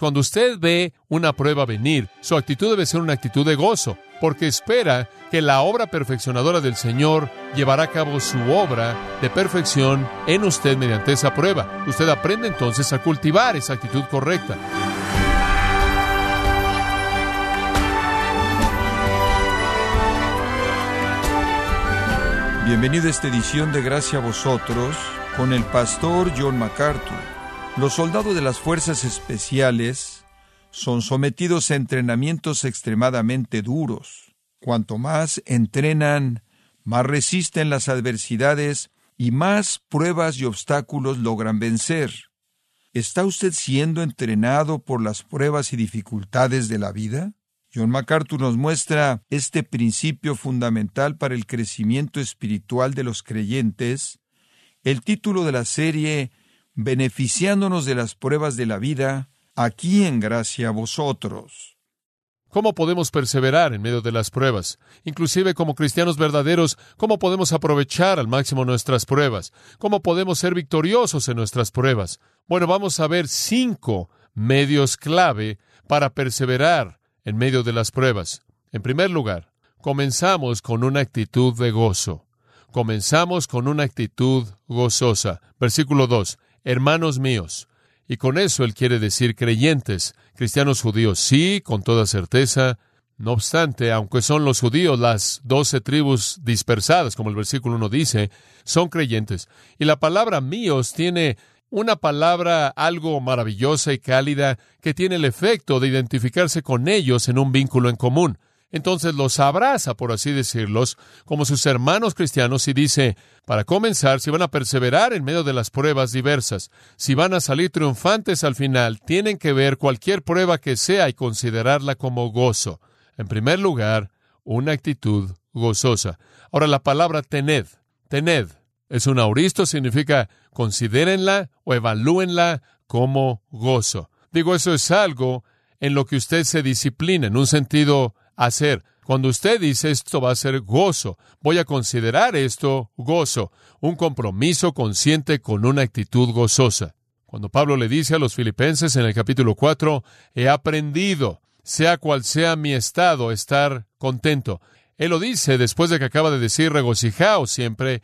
Cuando usted ve una prueba venir, su actitud debe ser una actitud de gozo, porque espera que la obra perfeccionadora del Señor llevará a cabo su obra de perfección en usted mediante esa prueba. Usted aprende entonces a cultivar esa actitud correcta. Bienvenido a esta edición de Gracia a Vosotros con el pastor John MacArthur. Los soldados de las fuerzas especiales son sometidos a entrenamientos extremadamente duros. Cuanto más entrenan, más resisten las adversidades y más pruebas y obstáculos logran vencer. ¿Está usted siendo entrenado por las pruebas y dificultades de la vida? John MacArthur nos muestra este principio fundamental para el crecimiento espiritual de los creyentes. El título de la serie Beneficiándonos de las pruebas de la vida, aquí en Gracia a Vosotros. ¿Cómo podemos perseverar en medio de las pruebas? Inclusive como cristianos verdaderos, ¿cómo podemos aprovechar al máximo nuestras pruebas? ¿Cómo podemos ser victoriosos en nuestras pruebas? Bueno, vamos a ver 5 medios clave para perseverar en medio de las pruebas. En primer lugar, comenzamos con una actitud de gozo. Comenzamos con una actitud gozosa. Versículo 2. Hermanos míos, y con eso él quiere decir creyentes, cristianos judíos, sí, con toda certeza, no obstante, aunque son los judíos, las 12 tribus dispersadas, como el versículo 1 dice, son creyentes. Y la palabra míos tiene una palabra algo maravillosa y cálida que tiene el efecto de identificarse con ellos en un vínculo en común. Entonces los abraza, por así decirlos, como sus hermanos cristianos y dice, para comenzar, si van a perseverar en medio de las pruebas diversas, si van a salir triunfantes al final, tienen que ver cualquier prueba que sea y considerarla como gozo. En primer lugar, una actitud gozosa. Ahora la palabra tened, tened, es un aoristo, significa considérenla o evalúenla como gozo. Digo, eso es algo en lo que usted se disciplina, en un sentido hacer. Cuando usted dice esto va a ser gozo, voy a considerar esto gozo, un compromiso consciente con una actitud gozosa. Cuando Pablo le dice a los filipenses en el capítulo 4, he aprendido, sea cual sea mi estado, estar contento. Él lo dice después de que acaba de decir regocijaos siempre,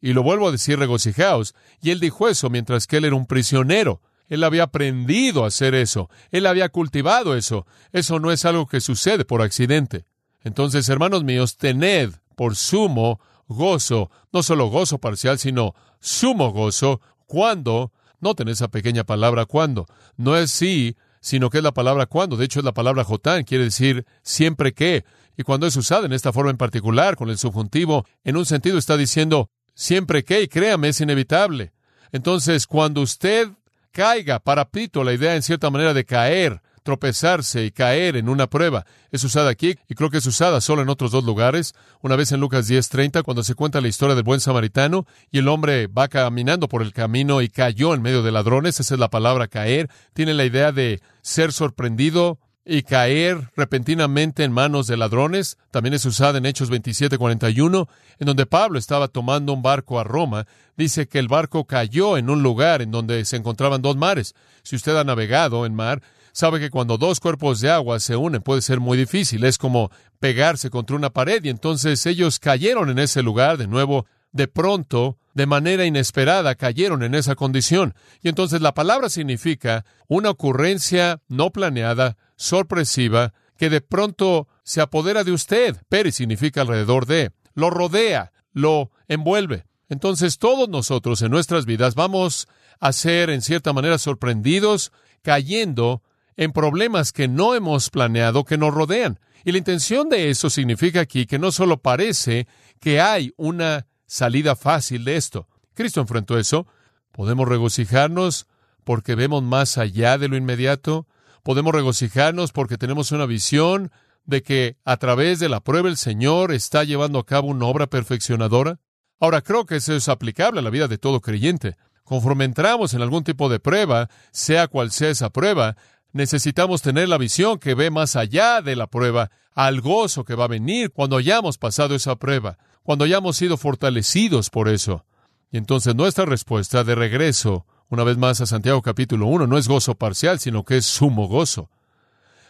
y lo vuelvo a decir regocijaos, y él dijo eso mientras que él era un prisionero. Él había aprendido a hacer eso. Él había cultivado eso. Eso no es algo que sucede por accidente. Entonces, hermanos míos, tened por sumo gozo, no solo gozo parcial, sino sumo gozo, cuando, noten esa pequeña palabra cuando, no es sí, sino que es la palabra cuando. De hecho, es la palabra jotán, quiere decir siempre que. Y cuando es usada en esta forma en particular, con el subjuntivo, en un sentido está diciendo siempre que, y créame, es inevitable. Entonces, cuando usted caiga, parapito, la idea en cierta manera de caer, tropezarse y caer en una prueba. Es usada aquí, y creo que es usada solo en otros 2 lugares. Una vez en Lucas 10:30, cuando se cuenta la historia del buen samaritano, y el hombre va caminando por el camino y cayó en medio de ladrones. Esa es la palabra caer. Tiene la idea de ser sorprendido y caer repentinamente en manos de ladrones. También es usada en Hechos 27:41, en donde Pablo estaba tomando un barco a Roma. Dice que el barco cayó en un lugar en donde se encontraban 2 mares. Si usted ha navegado en mar, sabe que cuando 2 cuerpos de agua se unen puede ser muy difícil. Es como pegarse contra una pared, y entonces ellos cayeron en ese lugar de nuevo. De pronto, de manera inesperada, cayeron en esa condición. Y entonces la palabra significa una ocurrencia no planeada, sorpresiva, que de pronto se apodera de usted. Peri significa alrededor de, lo rodea, lo envuelve. Entonces todos nosotros en nuestras vidas vamos a ser en cierta manera sorprendidos, cayendo en problemas que no hemos planeado, que nos rodean. Y la intención de eso significa aquí que no solo parece que hay una salida fácil de esto. Cristo enfrentó eso. Podemos regocijarnos porque vemos más allá de lo inmediato. Podemos regocijarnos porque tenemos una visión de que a través de la prueba el Señor está llevando a cabo una obra perfeccionadora. Ahora, creo que eso es aplicable a la vida de todo creyente. Conforme entramos en algún tipo de prueba, sea cual sea esa prueba, necesitamos tener la visión que ve más allá de la prueba, al gozo que va a venir cuando hayamos pasado esa prueba, cuando hayamos sido fortalecidos por eso. Y entonces nuestra respuesta de regreso Una vez más a Santiago capítulo 1, no es gozo parcial, sino que es sumo gozo.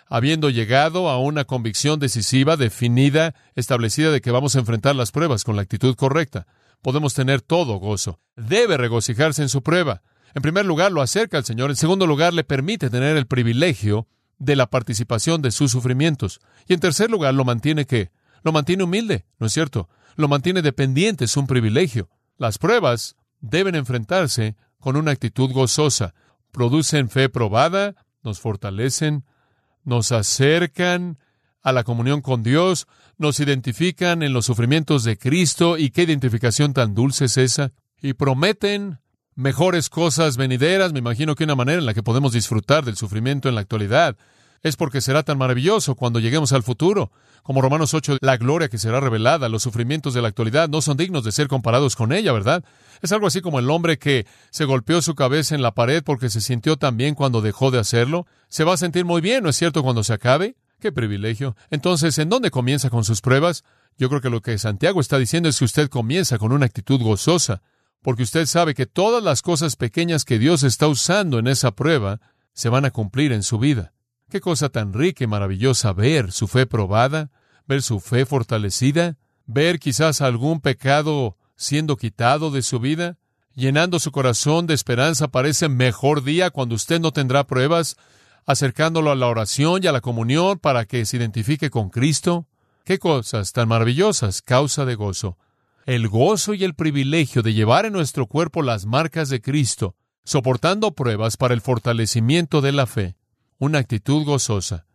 Habiendo llegado a una convicción decisiva, definida, establecida de que vamos a enfrentar las pruebas con la actitud correcta, podemos tener todo gozo. Debe regocijarse en su prueba. En primer lugar, lo acerca al Señor. En segundo lugar, le permite tener el privilegio de la participación de sus sufrimientos. Y en tercer lugar, lo mantiene ¿qué? Lo mantiene humilde, ¿no es cierto? Lo mantiene dependiente, es un privilegio. Las pruebas deben enfrentarse con una actitud gozosa. Producen fe probada, nos fortalecen, nos acercan a la comunión con Dios, nos identifican en los sufrimientos de Cristo, y qué identificación tan dulce es esa, y prometen mejores cosas venideras. Me imagino que una manera en la que podemos disfrutar del sufrimiento en la actualidad es porque será tan maravilloso cuando lleguemos al futuro. Como Romanos 8, la gloria que será revelada, los sufrimientos de la actualidad no son dignos de ser comparados con ella, ¿verdad? Es algo así como el hombre que se golpeó su cabeza en la pared porque se sintió tan bien cuando dejó de hacerlo. Se va a sentir muy bien, ¿no es cierto?, cuando se acabe. ¡Qué privilegio! Entonces, ¿en dónde comienza con sus pruebas? Yo creo que lo que Santiago está diciendo es que usted comienza con una actitud gozosa, porque usted sabe que todas las cosas pequeñas que Dios está usando en esa prueba se van a cumplir en su vida. Qué cosa tan rica y maravillosa ver su fe probada, ver su fe fortalecida, ver quizás algún pecado siendo quitado de su vida, llenando su corazón de esperanza para ese mejor día cuando usted no tendrá pruebas, acercándolo a la oración y a la comunión para que se identifique con Cristo. Qué cosas tan maravillosas, causa de gozo. El gozo y el privilegio de llevar en nuestro cuerpo las marcas de Cristo, soportando pruebas para el fortalecimiento de la fe. Una actitud gozosa.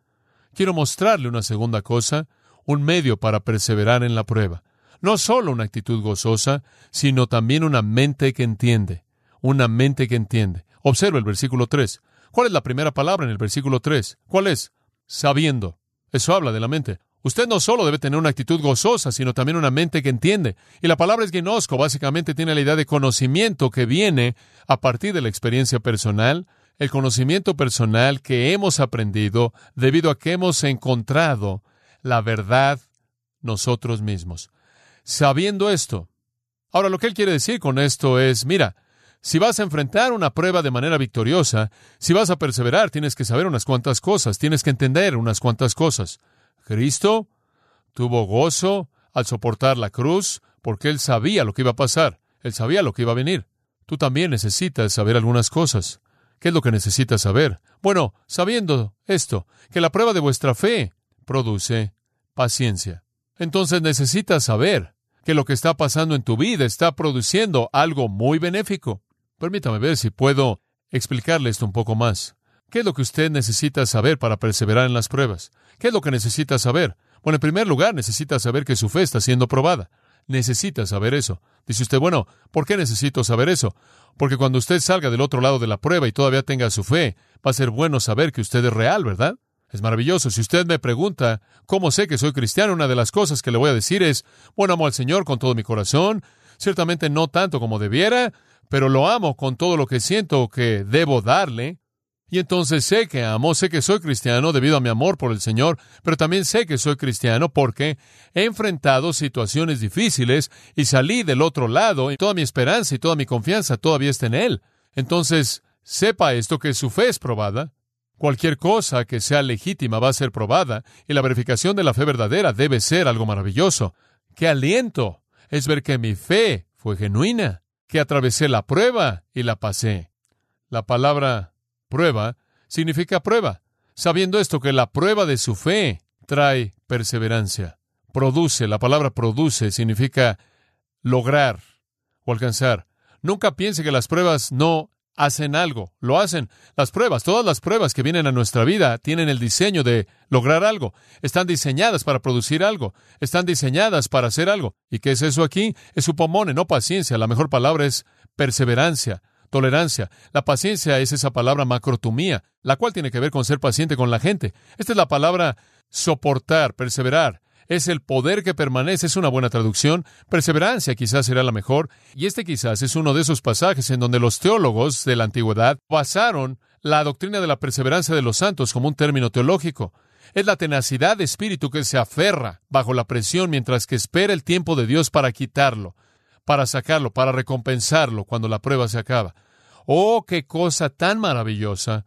Quiero mostrarle una segunda cosa, un medio para perseverar en la prueba. No solo una actitud gozosa, sino también una mente que entiende. Una mente que entiende. Observa el versículo 3. ¿Cuál es la primera palabra en el versículo 3? ¿Cuál es? Sabiendo. Eso habla de la mente. Usted no solo debe tener una actitud gozosa, sino también una mente que entiende. Y la palabra es gnosko, básicamente tiene la idea de conocimiento que viene a partir de la experiencia personal. El conocimiento personal que hemos aprendido debido a que hemos encontrado la verdad nosotros mismos. Sabiendo esto. Ahora, lo que él quiere decir con esto es, mira, si vas a enfrentar una prueba de manera victoriosa, si vas a perseverar, tienes que saber unas cuantas cosas, tienes que entender unas cuantas cosas. Cristo tuvo gozo al soportar la cruz porque él sabía lo que iba a pasar, él sabía lo que iba a venir. Tú también necesitas saber algunas cosas. ¿Qué es lo que necesitas saber? Bueno, sabiendo esto, que la prueba de vuestra fe produce paciencia. Entonces necesitas saber que lo que está pasando en tu vida está produciendo algo muy benéfico. Permítame ver si puedo explicarle esto un poco más. ¿Qué es lo que usted necesita saber para perseverar en las pruebas? ¿Qué es lo que necesita saber? Bueno, en primer lugar, necesita saber que su fe está siendo probada. Necesita saber eso. Dice usted, bueno, ¿por qué necesito saber eso? Porque cuando usted salga del otro lado de la prueba y todavía tenga su fe, va a ser bueno saber que usted es real, ¿verdad? Es maravilloso. Si usted me pregunta cómo sé que soy cristiano, una de las cosas que le voy a decir es, bueno, amo al Señor con todo mi corazón, ciertamente no tanto como debiera, pero lo amo con todo lo que siento que debo darle. Y entonces sé que amo, sé que soy cristiano debido a mi amor por el Señor, pero también sé que soy cristiano porque he enfrentado situaciones difíciles y salí del otro lado y toda mi esperanza y toda mi confianza todavía está en Él. Entonces, sepa esto, que su fe es probada. Cualquier cosa que sea legítima va a ser probada y la verificación de la fe verdadera debe ser algo maravilloso. ¡Qué aliento! Es ver que mi fe fue genuina, que atravesé la prueba y la pasé. La palabra prueba significa prueba. Sabiendo esto, que la prueba de su fe trae perseverancia. Produce, la palabra produce significa lograr o alcanzar. Nunca piense que las pruebas no hacen algo. Lo hacen. Las pruebas, todas las pruebas que vienen a nuestra vida tienen el diseño de lograr algo. Están diseñadas para producir algo. Están diseñadas para hacer algo. ¿Y qué es eso aquí? Es upomone, no paciencia. La mejor palabra es perseverancia. Tolerancia. La paciencia es esa palabra macrotumía, la cual tiene que ver con ser paciente con la gente. Esta es la palabra soportar, perseverar. Es el poder que permanece. Es una buena traducción. Perseverancia quizás será la mejor. Y este quizás es uno de esos pasajes en donde los teólogos de la antigüedad basaron la doctrina de la perseverancia de los santos como un término teológico. Es la tenacidad de espíritu que se aferra bajo la presión mientras que espera el tiempo de Dios para quitarlo, para sacarlo, para recompensarlo cuando la prueba se acaba. ¡Oh, qué cosa tan maravillosa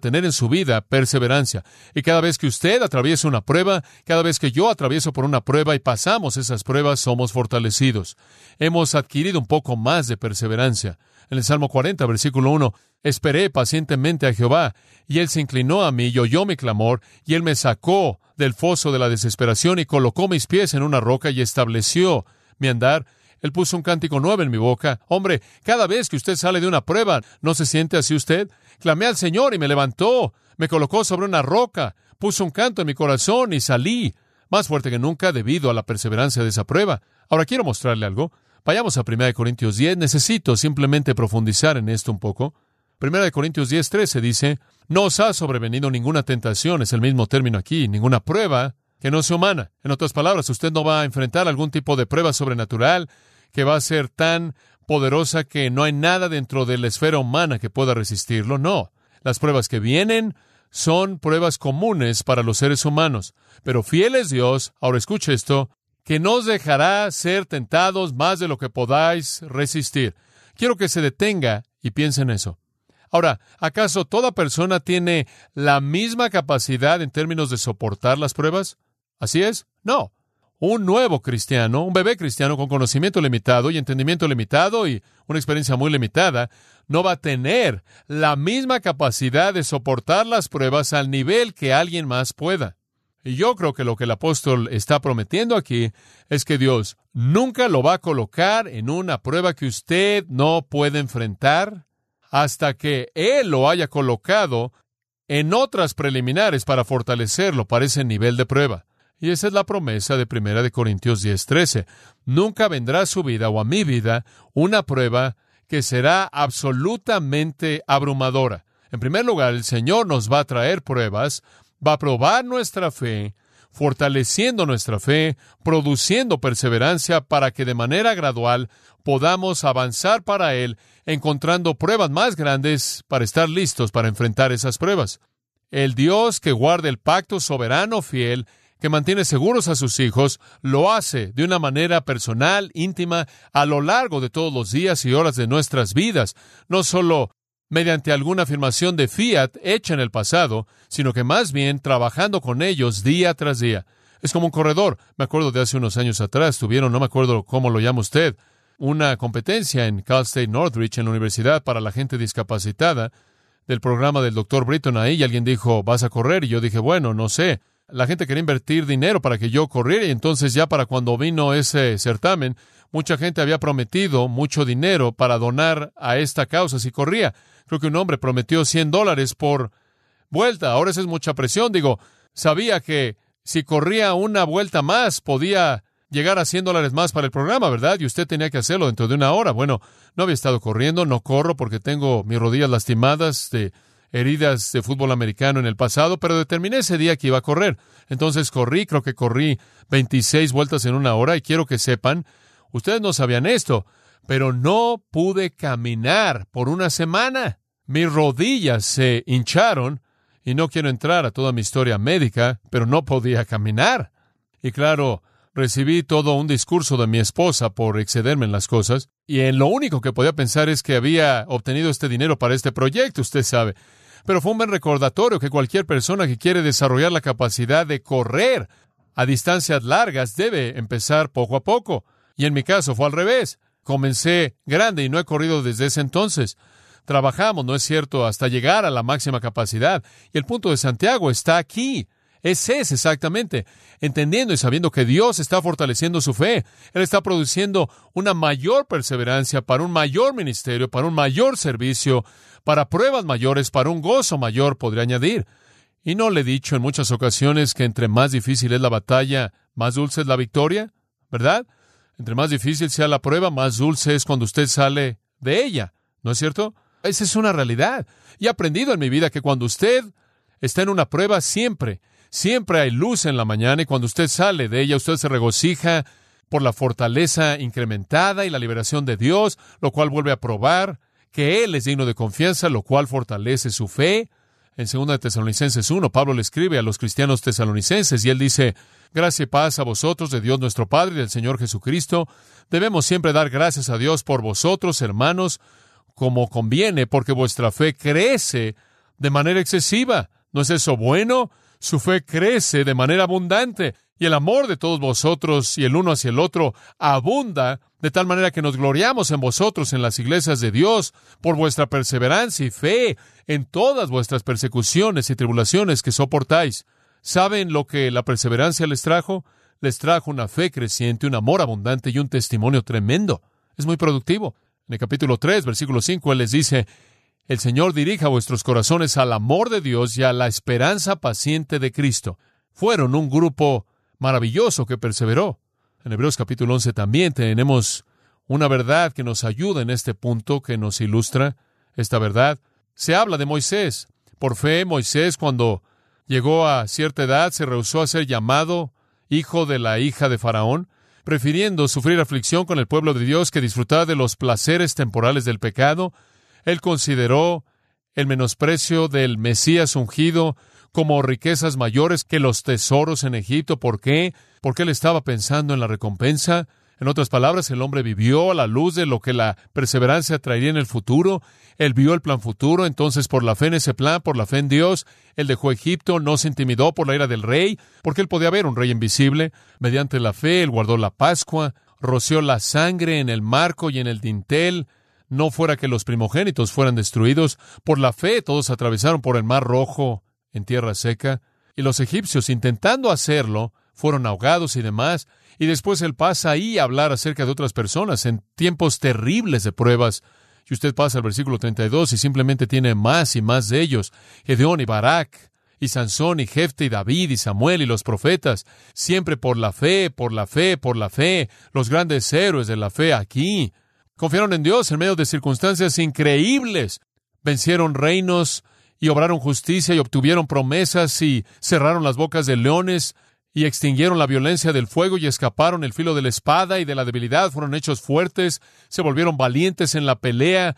tener en su vida perseverancia! Y cada vez que usted atraviesa una prueba, cada vez que yo atravieso por una prueba y pasamos esas pruebas, somos fortalecidos. Hemos adquirido un poco más de perseverancia. En el Salmo 40, versículo 1, «Esperé pacientemente a Jehová, y Él se inclinó a mí y oyó mi clamor, y Él me sacó del foso de la desesperación y colocó mis pies en una roca y estableció mi andar». Él puso un cántico nuevo en mi boca. Hombre, cada vez que usted sale de una prueba, ¿no se siente así usted? Clamé al Señor y me levantó, me colocó sobre una roca, puso un canto en mi corazón y salí, más fuerte que nunca debido a la perseverancia de esa prueba. Ahora quiero mostrarle algo. Vayamos a 1 Corintios 10. Necesito simplemente profundizar en esto un poco. 1 Corintios 10, 13 dice, no os ha sobrevenido ninguna tentación, es el mismo término aquí, ninguna prueba que no sea humana. En otras palabras, usted no va a enfrentar algún tipo de prueba sobrenatural que va a ser tan poderosa que no hay nada dentro de la esfera humana que pueda resistirlo. No, las pruebas que vienen son pruebas comunes para los seres humanos. Pero fiel es Dios, ahora escuche esto, que no os dejará ser tentados más de lo que podáis resistir. Quiero que se detenga y piense en eso. Ahora, ¿acaso toda persona tiene la misma capacidad en términos de soportar las pruebas? ¿Así es? No. Un nuevo cristiano, un bebé cristiano con conocimiento limitado y entendimiento limitado y una experiencia muy limitada, no va a tener la misma capacidad de soportar las pruebas al nivel que alguien más pueda. Y yo creo que lo que el apóstol está prometiendo aquí es que Dios nunca lo va a colocar en una prueba que usted no puede enfrentar hasta que Él lo haya colocado en otras preliminares para fortalecerlo para ese nivel de prueba. Y esa es la promesa de 1 Corintios 10:13. Nunca vendrá a su vida o a mi vida una prueba que será absolutamente abrumadora. En primer lugar, el Señor nos va a traer pruebas, va a probar nuestra fe, fortaleciendo nuestra fe, produciendo perseverancia para que de manera gradual podamos avanzar para Él, encontrando pruebas más grandes para estar listos para enfrentar esas pruebas. El Dios que guarda el pacto soberano fiel que mantiene seguros a sus hijos, lo hace de una manera personal, íntima, a lo largo de todos los días y horas de nuestras vidas, no solo mediante alguna afirmación de fiat hecha en el pasado, sino que más bien trabajando con ellos día tras día. Es como un corredor. Me acuerdo de hace unos años atrás, tuvieron, no me acuerdo cómo lo llama usted, una competencia en Cal State Northridge, en la universidad para la gente discapacitada, del programa del Dr. Britton ahí, y alguien dijo, ¿vas a correr? Y yo dije, bueno, no sé. La gente quería invertir dinero para que yo corriera y entonces ya para cuando vino ese certamen, mucha gente había prometido mucho dinero para donar a esta causa si corría. Creo que un hombre prometió $100 por vuelta. Ahora esa es mucha presión. Digo, sabía que si corría una vuelta más podía llegar a $100 más para el programa, ¿verdad? Y usted tenía que hacerlo dentro de una hora. Bueno, no había estado corriendo, no corro porque tengo mis rodillas lastimadas de heridas de fútbol americano en el pasado, pero determiné ese día que iba a correr. Entonces corrí, creo que corrí 26 vueltas en una hora, y quiero que sepan, ustedes no sabían esto, pero no pude caminar por una semana. Mis rodillas se hincharon, y no quiero entrar a toda mi historia médica, pero no podía caminar. Y claro, recibí todo un discurso de mi esposa por excederme en las cosas, y en lo único que podía pensar es que había obtenido este dinero para este proyecto, usted sabe. Pero fue un buen recordatorio que cualquier persona que quiere desarrollar la capacidad de correr a distancias largas debe empezar poco a poco. Y en mi caso fue al revés. Comencé grande y no he corrido desde ese entonces. Trabajamos, ¿no es cierto?, hasta llegar a la máxima capacidad. Y el punto de Santiago está aquí. Ese es exactamente, entendiendo y sabiendo que Dios está fortaleciendo su fe. Él está produciendo una mayor perseverancia para un mayor ministerio, para un mayor servicio, para pruebas mayores, para un gozo mayor, podría añadir. ¿Y no le he dicho en muchas ocasiones que entre más difícil es la batalla, más dulce es la victoria? ¿Verdad? Entre más difícil sea la prueba, más dulce es cuando usted sale de ella. ¿No es cierto? Esa es una realidad. Y he aprendido en mi vida que cuando usted está en una prueba, siempre hay luz en la mañana, y cuando usted sale de ella, usted se regocija por la fortaleza incrementada y la liberación de Dios, lo cual vuelve a probar que Él es digno de confianza, lo cual fortalece su fe. En 2 Tesalonicenses 1, Pablo le escribe a los cristianos tesalonicenses y él dice, gracia y paz a vosotros de Dios nuestro Padre y del Señor Jesucristo. Debemos siempre dar gracias a Dios por vosotros, hermanos, como conviene, porque vuestra fe crece de manera excesiva. ¿No es eso bueno? Su fe crece de manera abundante, y el amor de todos vosotros y el uno hacia el otro abunda, de tal manera que nos gloriamos en vosotros, en las iglesias de Dios, por vuestra perseverancia y fe en todas vuestras persecuciones y tribulaciones que soportáis. ¿Saben lo que la perseverancia les trajo? Les trajo una fe creciente, un amor abundante y un testimonio tremendo. Es muy productivo. En el capítulo 3, versículo 5, Él les dice: el Señor dirija vuestros corazones al amor de Dios y a la esperanza paciente de Cristo. Fueron un grupo maravilloso que perseveró. En Hebreos capítulo 11 también tenemos una verdad que nos ayuda en este punto, que nos ilustra esta verdad. Se habla de Moisés. Por fe, Moisés, cuando llegó a cierta edad, se rehusó a ser llamado hijo de la hija de Faraón, prefiriendo sufrir aflicción con el pueblo de Dios que disfrutar de los placeres temporales del pecado. Él consideró el menosprecio del Mesías ungido como riquezas mayores que los tesoros en Egipto. ¿Por qué? Porque él estaba pensando en la recompensa. En otras palabras, el hombre vivió a la luz de lo que la perseverancia traería en el futuro. Él vio el plan futuro, entonces por la fe en ese plan, por la fe en Dios, él dejó Egipto, no se intimidó por la ira del rey, porque él podía ver un rey invisible. Mediante la fe, él guardó la Pascua, roció la sangre en el marco y en el dintel, no fuera que los primogénitos fueran destruidos. Por la fe, todos atravesaron por el Mar Rojo en tierra seca, y los egipcios, intentando hacerlo, fueron ahogados y demás. Y después él pasa ahí a hablar acerca de otras personas en tiempos terribles de pruebas. Y usted pasa al versículo 32 y simplemente tiene más y más de ellos. Gedeón y Barak, y Sansón, y Jefte, y David, y Samuel, y los profetas. Siempre por la fe, por la fe, por la fe. Los grandes héroes de la fe aquí confiaron en Dios en medio de circunstancias increíbles. Vencieron reinos y obraron justicia y obtuvieron promesas y cerraron las bocas de leones y extinguieron la violencia del fuego y escaparon el filo de la espada y de la debilidad. Fueron hechos fuertes, se volvieron valientes en la pelea,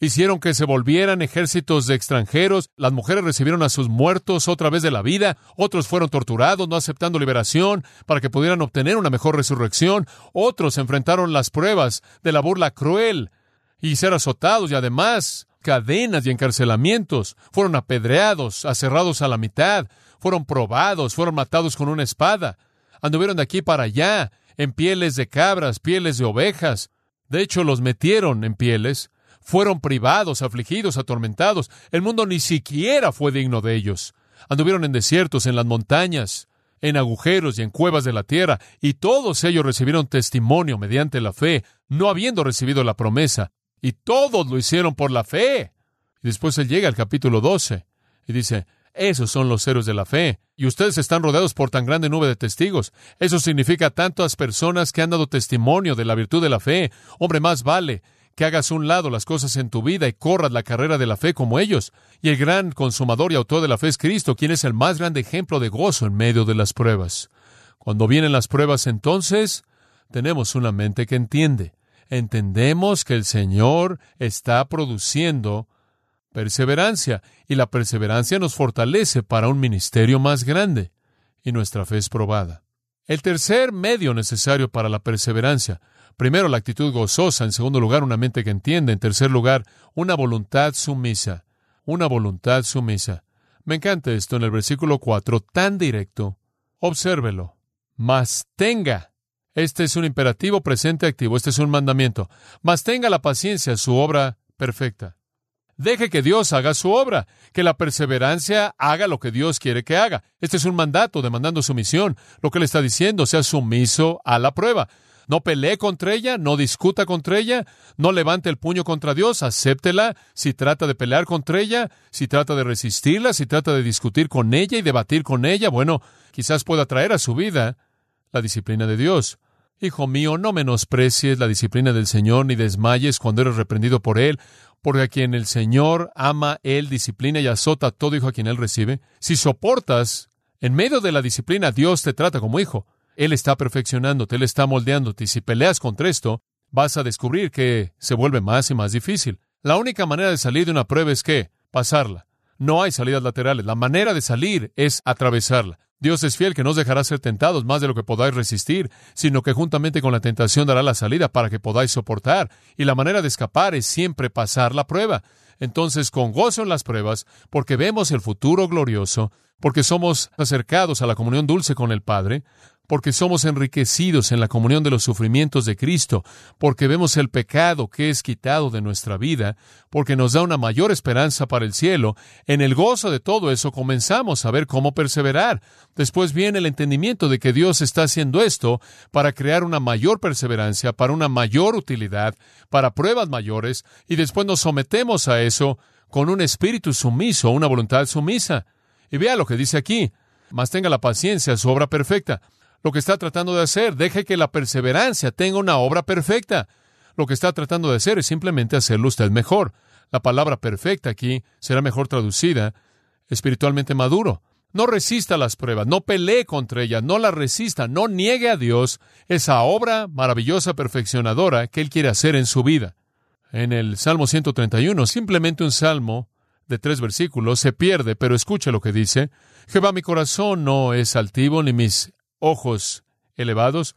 hicieron que se volvieran ejércitos de extranjeros. Las mujeres recibieron a sus muertos otra vez de la vida. Otros fueron torturados, no aceptando liberación para que pudieran obtener una mejor resurrección. Otros enfrentaron las pruebas de la burla cruel y ser azotados, y además cadenas y encarcelamientos. Fueron apedreados, aserrados a la mitad. Fueron probados, fueron matados con una espada. Anduvieron de aquí para allá en pieles de cabras, pieles de ovejas. De hecho, los metieron en pieles. Fueron privados, afligidos, atormentados. El mundo ni siquiera fue digno de ellos. Anduvieron en desiertos, en las montañas, en agujeros y en cuevas de la tierra, y todos ellos recibieron testimonio mediante la fe, no habiendo recibido la promesa, y todos lo hicieron por la fe. Y después él llega al capítulo 12 y dice: esos son los héroes de la fe, y ustedes están rodeados por tan grande nube de testigos. Eso significa tantas personas que han dado testimonio de la virtud de la fe. Hombre, más vale que hagas un lado las cosas en tu vida y corras la carrera de la fe como ellos. Y el gran consumador y autor de la fe es Cristo, quien es el más grande ejemplo de gozo en medio de las pruebas. Cuando vienen las pruebas, entonces, tenemos una mente que entiende. Entendemos que el Señor está produciendo perseverancia, y la perseverancia nos fortalece para un ministerio más grande, y nuestra fe es probada. El tercer medio necesario para la perseverancia: primero, la actitud gozosa; en segundo lugar, una mente que entiende; en tercer lugar, una voluntad sumisa. Una voluntad sumisa. Me encanta esto en el versículo 4, tan directo. Obsérvelo. Mas tenga. Este es un imperativo presente activo. Este es un mandamiento. Mas tenga la paciencia su obra perfecta. Deje que Dios haga su obra, que la perseverancia haga lo que Dios quiere que haga. Este es un mandato demandando sumisión. Lo que le está diciendo: sea sumiso a la prueba. No pelee contra ella, no discuta contra ella, no levante el puño contra Dios, acéptela. Si trata de pelear contra ella, si trata de resistirla, si trata de discutir con ella y debatir con ella, bueno, quizás pueda traer a su vida la disciplina de Dios. Hijo mío, no menosprecies la disciplina del Señor, ni desmayes cuando eres reprendido por Él, porque a quien el Señor ama, Él disciplina y azota a todo hijo a quien Él recibe. Si soportas, en medio de la disciplina, Dios te trata como hijo. Él está perfeccionándote, Él está moldeándote, y si peleas contra esto, vas a descubrir que se vuelve más y más difícil. La única manera de salir de una prueba es pasarla. No hay salidas laterales. La manera de salir es atravesarla. Dios es fiel, que no os dejará ser tentados más de lo que podáis resistir, sino que juntamente con la tentación dará la salida para que podáis soportar. Y la manera de escapar es siempre pasar la prueba. Entonces, con gozo en las pruebas, porque vemos el futuro glorioso, porque somos acercados a la comunión dulce con el Padre, porque somos enriquecidos en la comunión de los sufrimientos de Cristo, porque vemos el pecado que es quitado de nuestra vida, porque nos da una mayor esperanza para el cielo. En el gozo de todo eso comenzamos a ver cómo perseverar. Después viene el entendimiento de que Dios está haciendo esto para crear una mayor perseverancia, para una mayor utilidad, para pruebas mayores, y después nos sometemos a eso con un espíritu sumiso, una voluntad sumisa. Y vea lo que dice aquí: mas tenga la paciencia su obra perfecta. Lo que está tratando de hacer, deje que la perseverancia tenga una obra perfecta. Lo que está tratando de hacer es simplemente hacerlo usted mejor. La palabra perfecta aquí será mejor traducida espiritualmente maduro. No resista las pruebas, no pelee contra ellas, no las resista, no niegue a Dios esa obra maravillosa, perfeccionadora que Él quiere hacer en su vida. En el Salmo 131, simplemente un salmo de 3 versículos, se pierde, pero escuche lo que dice. Jehová, mi corazón no es altivo, ni mis ojos elevados,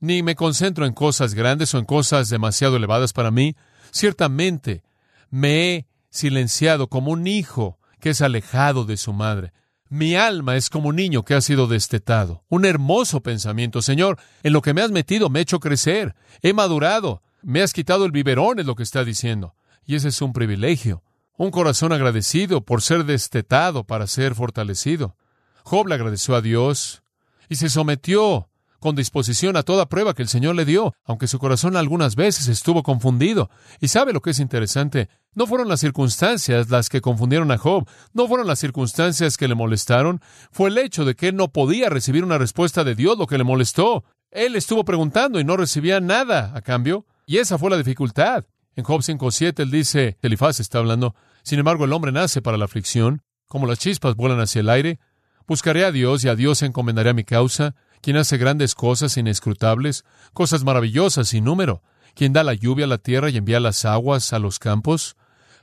ni me concentro en cosas grandes o en cosas demasiado elevadas para mí. Ciertamente me he silenciado como un hijo que es alejado de su madre. Mi alma es como un niño que ha sido destetado. Un hermoso pensamiento, Señor. En lo que me has metido me he hecho crecer. He madurado. Me has quitado el biberón, es lo que está diciendo. Y ese es un privilegio. Un corazón agradecido por ser destetado para ser fortalecido. Job le agradeció a Dios y se sometió con disposición a toda prueba que el Señor le dio, aunque su corazón algunas veces estuvo confundido. ¿Y sabe lo que es interesante? No fueron las circunstancias las que confundieron a Job. No fueron las circunstancias que le molestaron. Fue el hecho de que él no podía recibir una respuesta de Dios lo que le molestó. Él estuvo preguntando y no recibía nada a cambio. Y esa fue la dificultad. En Job 5:7, él dice, Elifaz está hablando, sin embargo, el hombre nace para la aflicción, como las chispas vuelan hacia el aire. Buscaré a Dios y a Dios encomendaré a mi causa, quien hace grandes cosas inescrutables, cosas maravillosas sin número, quien da la lluvia a la tierra y envía las aguas a los campos,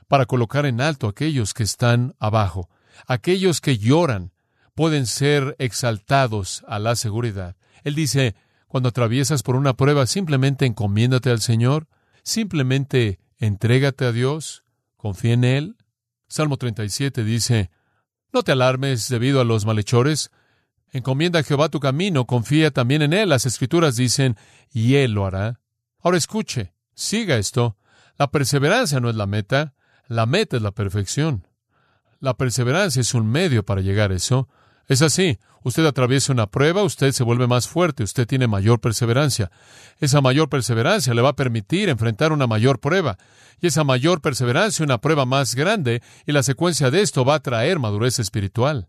para colocar en alto a aquellos que están abajo. Aquellos que lloran pueden ser exaltados a la seguridad. Él dice, cuando atraviesas por una prueba, simplemente encomiéndate al Señor, simplemente entrégate a Dios, confía en Él. Salmo 37 dice, no te alarmes debido a los malhechores. Encomienda a Jehová tu camino, confía también en Él. Las Escrituras dicen, y Él lo hará. Ahora escuche, siga esto. La perseverancia no es la meta es la perfección. La perseverancia es un medio para llegar a eso. Es así, usted atraviesa una prueba, usted se vuelve más fuerte, usted tiene mayor perseverancia. Esa mayor perseverancia le va a permitir enfrentar una mayor prueba. Y esa mayor perseverancia, una prueba más grande, y la secuencia de esto va a traer madurez espiritual.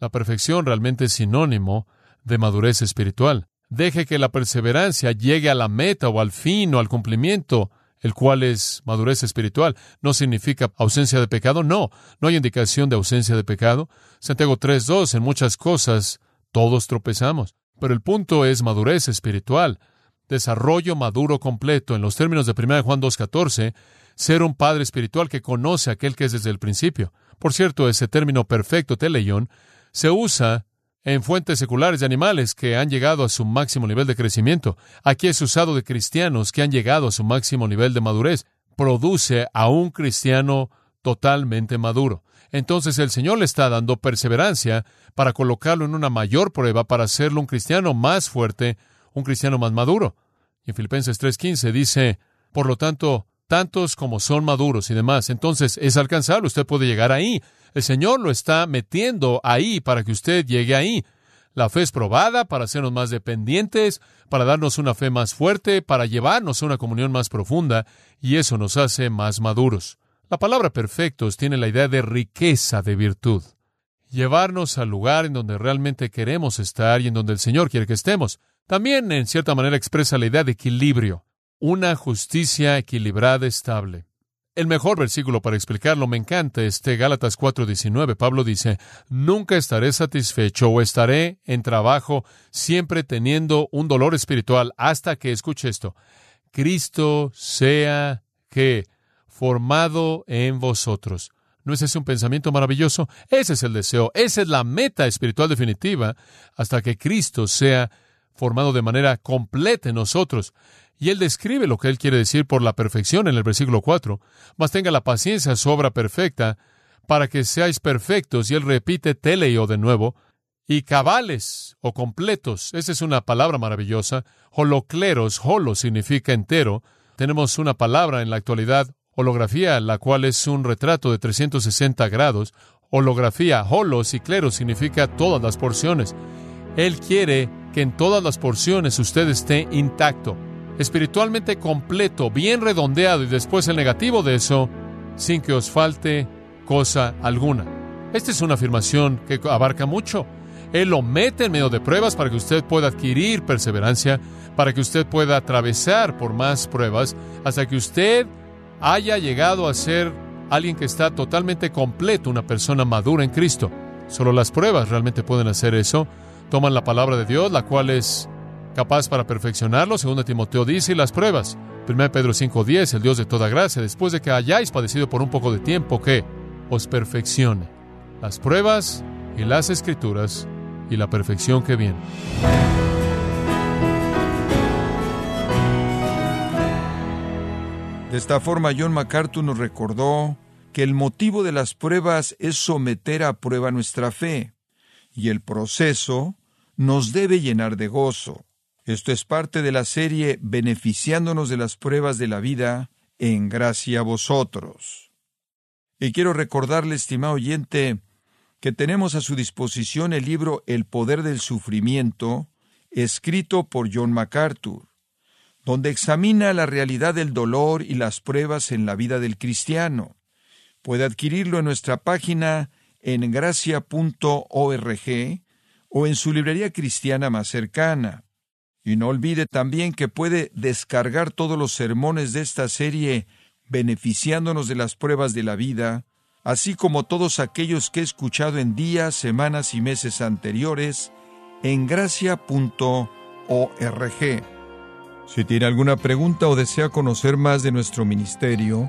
La perfección realmente es sinónimo de madurez espiritual. Deje que la perseverancia llegue a la meta o al fin o al cumplimiento, el cual es madurez espiritual. No significa ausencia de pecado, no hay indicación de ausencia de pecado. Santiago 3:2, en muchas cosas todos tropezamos, pero el punto es madurez espiritual, desarrollo maduro completo. En los términos de 1 Juan 2:14, ser un padre espiritual que conoce a aquel que es desde el principio. Por cierto, ese término perfecto, teleión, se usa en fuentes seculares de animales que han llegado a su máximo nivel de crecimiento. Aquí es usado de cristianos que han llegado a su máximo nivel de madurez. Produce a un cristiano totalmente maduro. Entonces el Señor le está dando perseverancia para colocarlo en una mayor prueba, para hacerlo un cristiano más fuerte, un cristiano más maduro. Y en Filipenses 3:15 dice, por lo tanto, tantos como son maduros y demás. Entonces es alcanzable, usted puede llegar ahí. El Señor lo está metiendo ahí para que usted llegue ahí. La fe es probada para hacernos más dependientes, para darnos una fe más fuerte, para llevarnos a una comunión más profunda, y eso nos hace más maduros. La palabra perfectos tiene la idea de riqueza de virtud. Llevarnos al lugar en donde realmente queremos estar y en donde el Señor quiere que estemos. También, en cierta manera, expresa la idea de equilibrio, una justicia equilibrada estable. El mejor versículo para explicarlo, me encanta Gálatas 4:19. Pablo dice, nunca estaré satisfecho o estaré en trabajo, siempre teniendo un dolor espiritual, hasta que, escuche esto, Cristo sea que formado en vosotros. ¿No es ese un pensamiento maravilloso? Ese es el deseo, esa es la meta espiritual definitiva hasta que Cristo sea formado de manera completa en nosotros. Y él describe lo que él quiere decir por la perfección en el versículo 4. Mas tenga la paciencia su obra perfecta para que seáis perfectos. Y él repite teleio de nuevo. Y cabales o completos. Esa es una palabra maravillosa. Holocleros, holo significa entero. Tenemos una palabra en la actualidad, holografía, la cual es un retrato de 360 grados. Holografía, holos y cleros significa todas las porciones. Él quiere que en todas las porciones usted esté intacto, espiritualmente completo, bien redondeado, y después el negativo de eso, sin que os falte cosa alguna. Esta es una afirmación que abarca mucho. Él lo mete en medio de pruebas para que usted pueda adquirir perseverancia, para que usted pueda atravesar por más pruebas, hasta que usted haya llegado a ser alguien que está totalmente completo, una persona madura en Cristo. Solo las pruebas realmente pueden hacer eso. Toman la palabra de Dios, la cual es capaz para perfeccionarlo, 2 Timoteo dice, y las pruebas. 1 Pedro 5:10, el Dios de toda gracia, después de que hayáis padecido por un poco de tiempo, que os perfeccione. Las pruebas y las escrituras y la perfección que viene. De esta forma, John MacArthur nos recordó que el motivo de las pruebas es someter a prueba nuestra fe, y el proceso nos debe llenar de gozo. Esto es parte de la serie Beneficiándonos de las pruebas de la vida en Gracia a Vosotros. Y quiero recordarle, estimado oyente, que tenemos a su disposición el libro El Poder del Sufrimiento, escrito por John MacArthur, donde examina la realidad del dolor y las pruebas en la vida del cristiano. Puede adquirirlo en nuestra página en gracia.org o en su librería cristiana más cercana. Y no olvide también que puede descargar todos los sermones de esta serie Beneficiándonos de las pruebas de la vida, así como todos aquellos que he escuchado en días, semanas y meses anteriores, en gracia.org. Si tiene alguna pregunta o desea conocer más de nuestro ministerio,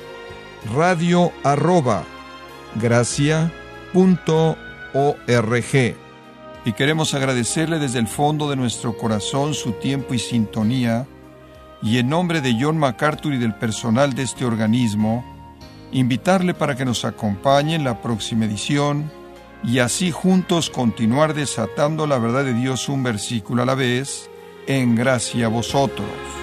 radio@gracia.org. Y queremos agradecerle desde el fondo de nuestro corazón su tiempo y sintonía, y en nombre de John MacArthur y del personal de este organismo, invitarle para que nos acompañe en la próxima edición y así juntos continuar desatando la verdad de Dios un versículo a la vez en Gracia a Vosotros.